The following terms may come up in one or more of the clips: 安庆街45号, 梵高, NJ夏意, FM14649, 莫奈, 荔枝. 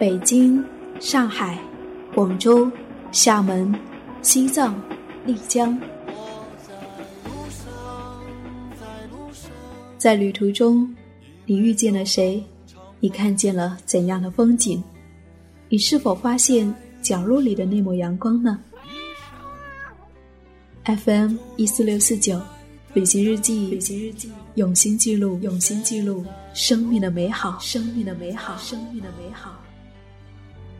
北京、上海、广州、厦门、西藏、丽江。在旅途中，你遇见了谁？你看见了怎样的风景？你是否发现角落里的那抹阳光呢？ FM14649 旅行日记，用心记录，生命的美好，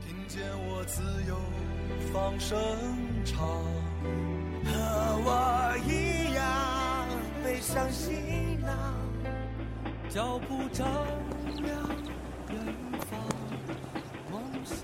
听见我自由放声唱，和我一样背上行囊，脚步丈量远方，梦想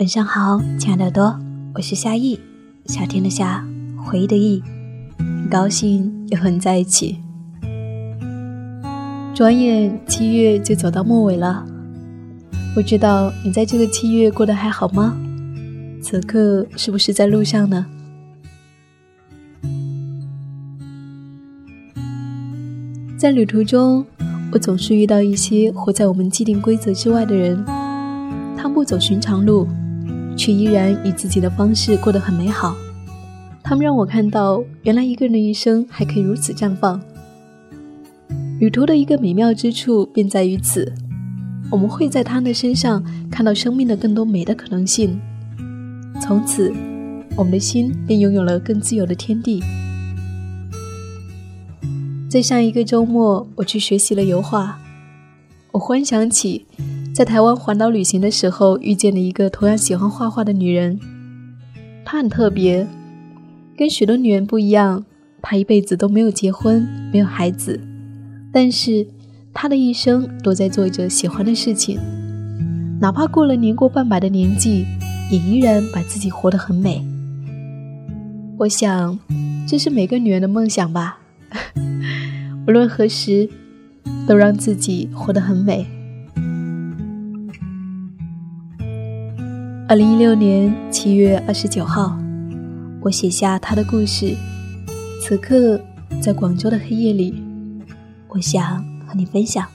晚上好，亲爱的耳朵，我是夏意，夏天的夏，回忆的意，很高兴又和你在一起。转眼7月就走到末尾了，不知道你在这个7月过得还好吗？此刻是不是在路上呢？在旅途中，我总是遇到一些活在我们既定规则之外的人，他们不走寻常路，却依然以自己的方式过得很美好。他们让我看到，原来一个人的一生还可以如此绽放。旅途的一个美妙之处便在于此，我们会在他的身上看到生命的更多美的可能性，从此我们的心便拥有了更自由的天地。在上一个周末，我去学习了油画，我忽然想起在台湾环岛旅行的时候遇见了一个同样喜欢画画的女人。她很特别，跟许多女人不一样，她一辈子都没有结婚，没有孩子，但是她的一生都在做着喜欢的事情，哪怕过了年过半百的年纪，也依然把自己活得很美。我想这是每个女人的梦想吧无论何时都让自己活得很美。2016年7月29号，我写下他的故事。此刻在广州的黑夜里，我想和你分享。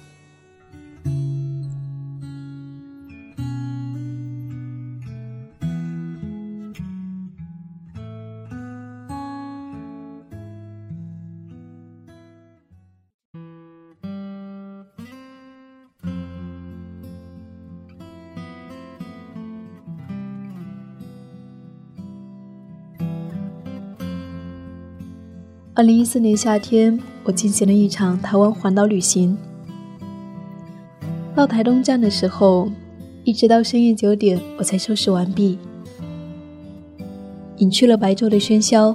2014年夏天，我进行了一场台湾环岛旅行。到台东站的时候，一直到深夜9点，我才收拾完毕。隐去了白昼的喧嚣，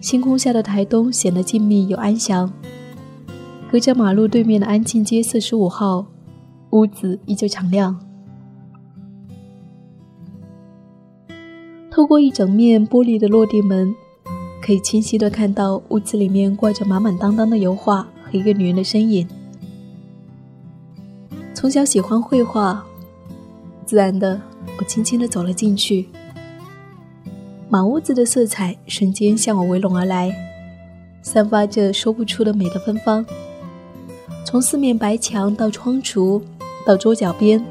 星空下的台东显得静谧又安详。隔着马路对面的安庆街45号，屋子依旧敞亮。透过一整面玻璃的落地门，可以清晰地看到屋子里面挂着满满当当的油画和一个女人的身影。从小喜欢绘画，自然的，我轻轻地走了进去。满屋子的色彩瞬间向我围拢而来，散发着说不出的美的芬芳。从四面白墙到窗橱，到桌角边，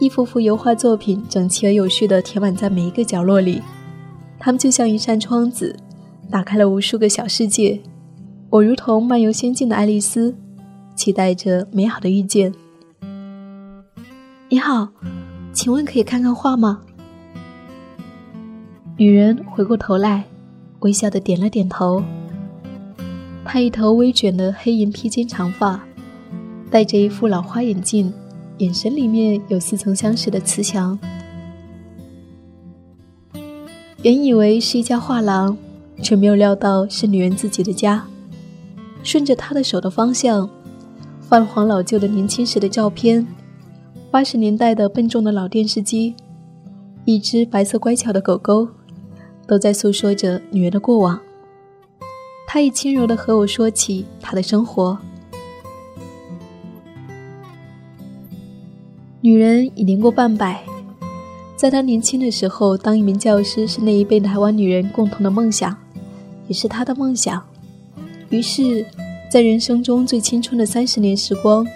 一幅幅油画作品整齐而有序地填满在每一个角落里。它们就像一扇窗子，打开了无数个小世界。我如同漫游仙境的爱丽丝，期待着美好的遇见。你好，请问可以看看画吗？女人回过头来，微笑地点了点头。她一头微卷的黑银披肩长发，戴着一副老花眼镜，眼神里面有似曾相识的慈祥。原以为是一家画廊，却没有料到是女人自己的家。顺着她的手的方向，泛黄老旧的年轻时的照片，80年代的笨重的老电视机，一只白色乖巧的狗狗，都在诉说着女人的过往。她也轻柔地和我说起她的生活。女人已年过半百，在她年轻的时候，当一名教师是那一辈台湾女人共同的梦想，也是她的梦想。于是，在人生中最青春的30年时光，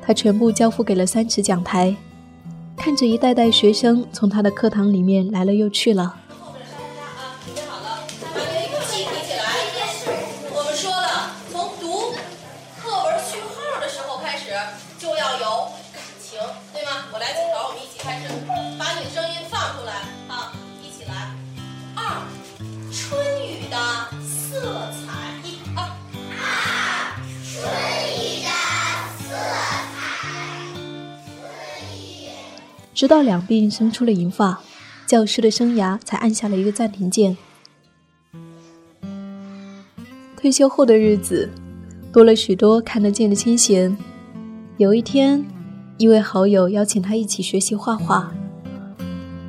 她全部交付给了三尺讲台，看着一代代学生从她的课堂里面来了又去了。直到两鬓生出了银发，教师的生涯才按下了一个暂停键。退休后的日子，多了许多看得见的清闲。有一天，一位好友邀请他一起学习画画，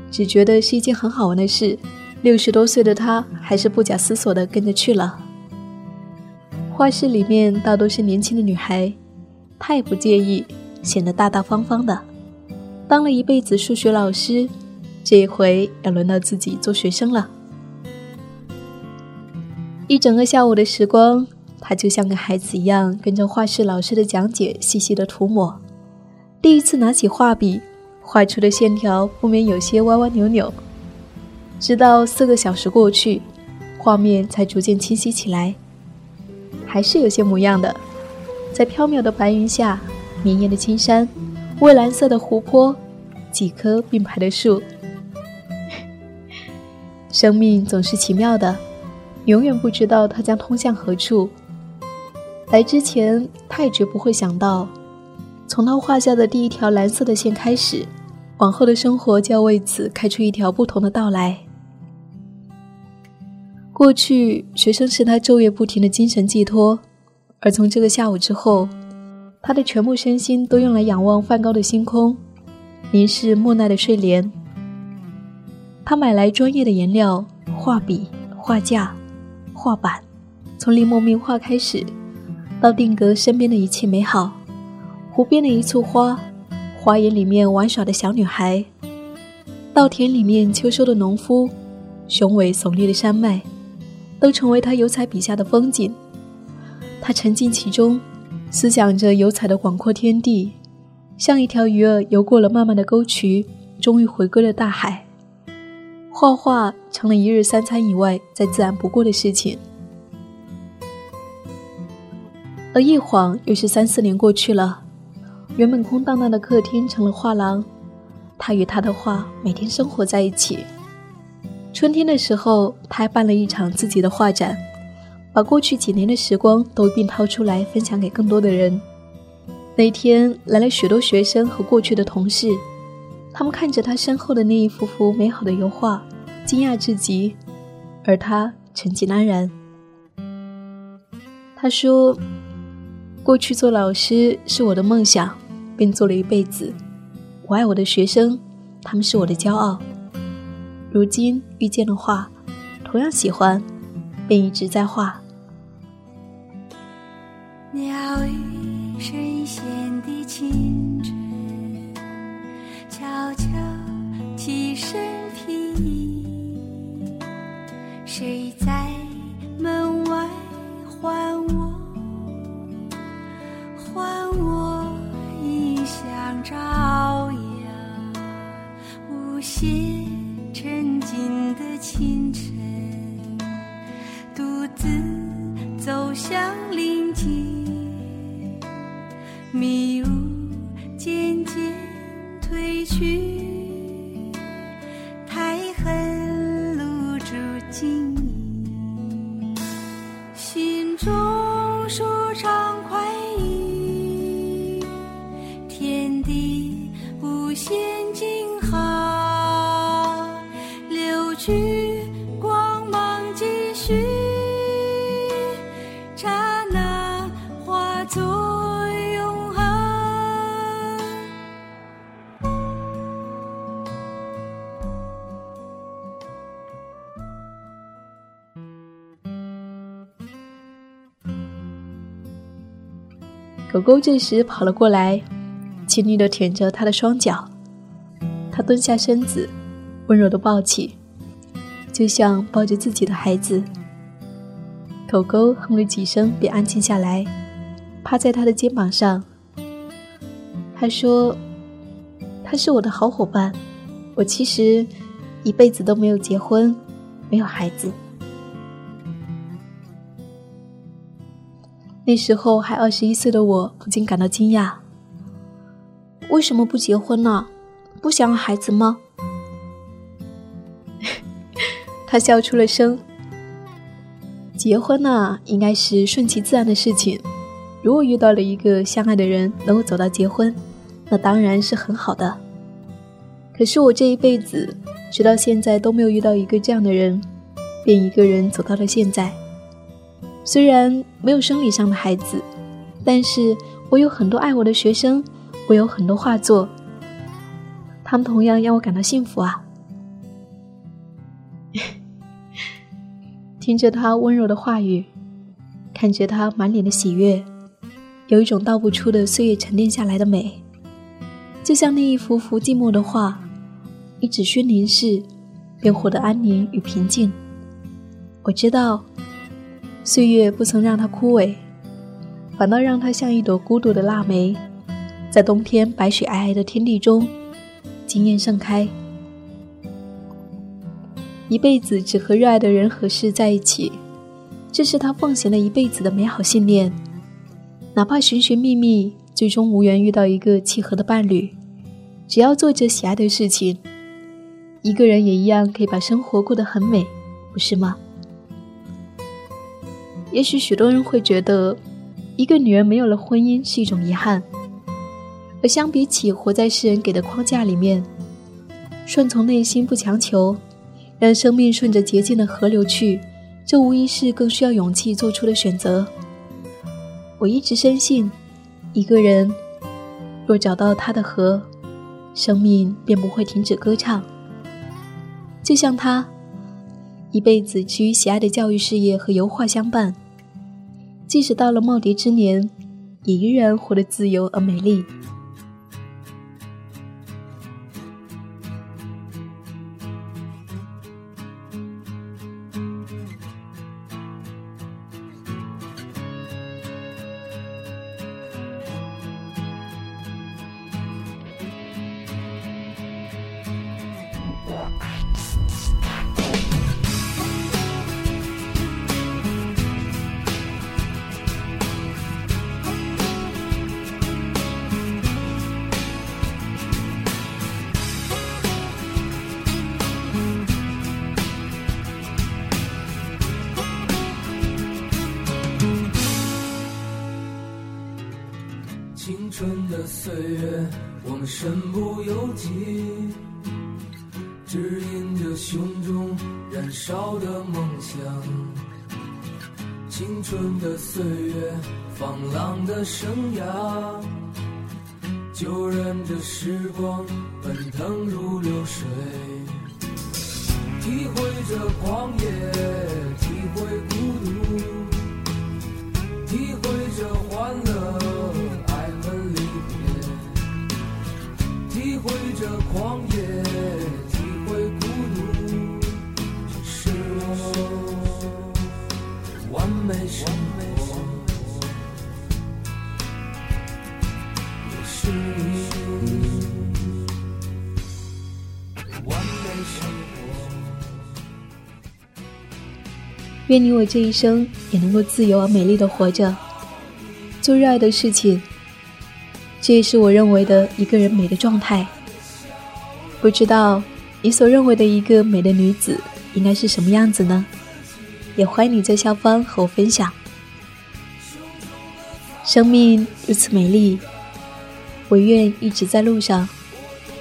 只觉得是一件很好玩的事。60多岁的他，还是不假思索地跟着去了。画室里面大多是年轻的女孩，他也不介意，显得大大方方的。当了一辈子数学老师，这一回要轮到自己做学生了。一整个下午的时光，他就像个孩子一样，跟着画室老师的讲解细细的涂抹。第一次拿起画笔，画出的线条不免有些歪歪扭扭。直到4个小时过去，画面才逐渐清晰起来，还是有些模样的。在飘渺的白云下，绵延的青山，蔚蓝色的湖泊，几棵并排的树。生命总是奇妙的，永远不知道它将通向何处。来之前，他也绝不会想到，从他画下的第一条蓝色的线开始，往后的生活就要为此开出一条不同的道来。过去，学生是他昼夜不停的精神寄托，而从这个下午之后，他的全部身心都用来仰望梵高的星空，凝视莫奈的睡莲。他买来专业的颜料，画笔、画架、画板，从临摹名画开始，到定格身边的一切美好，湖边的一簇花，花园里面玩耍的小女孩，稻田里面秋收的农夫，雄伟耸立的山脉，都成为他油彩笔下的风景。他沉浸其中，思想着油彩的广阔天地，像一条鱼儿游过了漫漫的沟渠，终于回归了大海。画画成了一日3餐以外再自然不过的事情。而一晃又是3、4年过去了，原本空荡荡的客厅成了画廊，他与他的画每天生活在一起。春天的时候，他还办了一场自己的画展，把过去几年的时光都一并掏出来分享给更多的人。那天来了许多学生和过去的同事，他们看着他身后的那一幅幅美好的油画，惊讶至极，而他沉静安然。他说，过去做老师是我的梦想，便做了一辈子。我爱我的学生，他们是我的骄傲。如今遇见了画，同样喜欢，便一直在画。鸟语深陷的清晨，悄悄起身披衣，谁在门外唤我，唤我异乡朝阳。无限沉静的清晨，独自走向林间，迷雾渐渐退去，苔痕露珠晶莹，心中舒畅快意，天地无限静好，流去。狗狗这时跑了过来，亲昵地舔着他的双脚。他蹲下身子，温柔地抱起，就像抱着自己的孩子。狗狗哼了几声便安静下来，趴在他的肩膀上。他说，他是我的好伙伴，我其实一辈子都没有结婚，没有孩子。那时候还21岁的我不禁感到惊讶，为什么不结婚呢？不想要孩子吗？他笑出了声。结婚呢，应该是顺其自然的事情，如果遇到了一个相爱的人能够走到结婚，那当然是很好的。可是我这一辈子直到现在都没有遇到一个这样的人，便一个人走到了现在。虽然没有生理上的孩子，但是我有很多爱我的学生，我有很多画作，他们同样让我感到幸福啊。听着他温柔的话语，看着他满脸的喜悦，有一种道不出的岁月沉淀下来的美，就像那一幅幅寂寞的画，一纸宣宁事便获得安宁与平静。我知道岁月不曾让它枯萎，反倒让它像一朵孤独的腊梅，在冬天白雪皑皑的天地中惊艳盛开。一辈子只和热爱的人和事在一起，这是他奉献了一辈子的美好信念。哪怕寻寻觅觅最终无缘遇到一个契合的伴侣，只要做着喜爱的事情，一个人也一样可以把生活过得很美，不是吗？也许许多人会觉得一个女人没有了婚姻是一种遗憾，而相比起活在世人给的框架里面，顺从内心不强求，让生命顺着洁净的河流去，这无疑是更需要勇气做出的选择。我一直深信，一个人若找到他的河，生命便不会停止歌唱。就像他一辈子只与喜爱的教育事业和油画相伴，即使到了耄耋之年，也依然活得自由而美丽。青春的岁月，我们身不由己，指引着胸中燃烧的梦想。青春的岁月，放浪的生涯，就任着时光奔腾如流水，体会着狂野，体会孤独，体会着欢乐，体会着狂野，体会孤独，是我完美生活，也是你完美生活。愿你我这一生也能够自由而美丽地活着，做热爱的事情，这也是我认为的一个人美的状态。不知道你所认为的一个美的女子应该是什么样子呢？也欢迎你在下方和我分享。生命如此美丽，我愿一直在路上。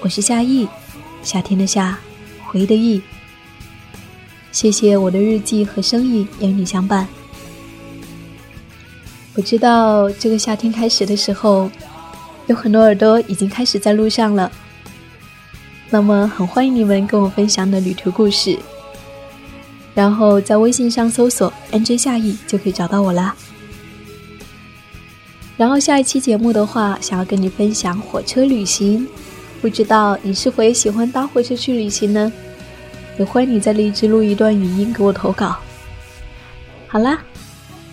我是夏意，夏天的夏，回忆的忆。谢谢我的日记和声音也与你相伴。我知道这个夏天开始的时候，有很多耳朵已经开始在路上了，那么很欢迎你们跟我分享的旅途故事，然后在微信上搜索 NJ 夏意就可以找到我啦。然后下一期节目的话，想要跟你分享火车旅行，不知道你是否也喜欢搭火车去旅行呢？也欢迎你在荔枝录一段语音给我投稿。好啦，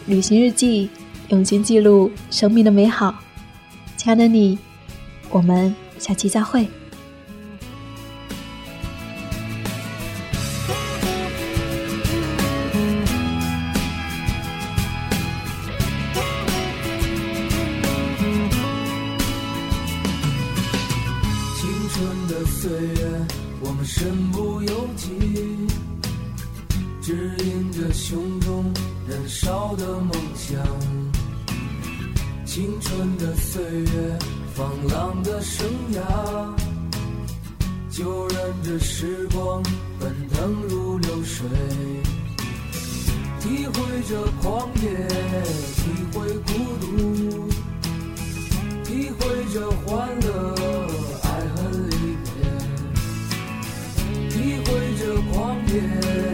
旅行日记，用心记录生命的美好。亲爱的你，我们下期再会。身不由己，指引着胸中燃烧的梦想。青春的岁月，放浪的生涯，就任着时光奔腾如流水，体会着狂野，体会孤独，体会着欢乐，爱恨离别。狂野。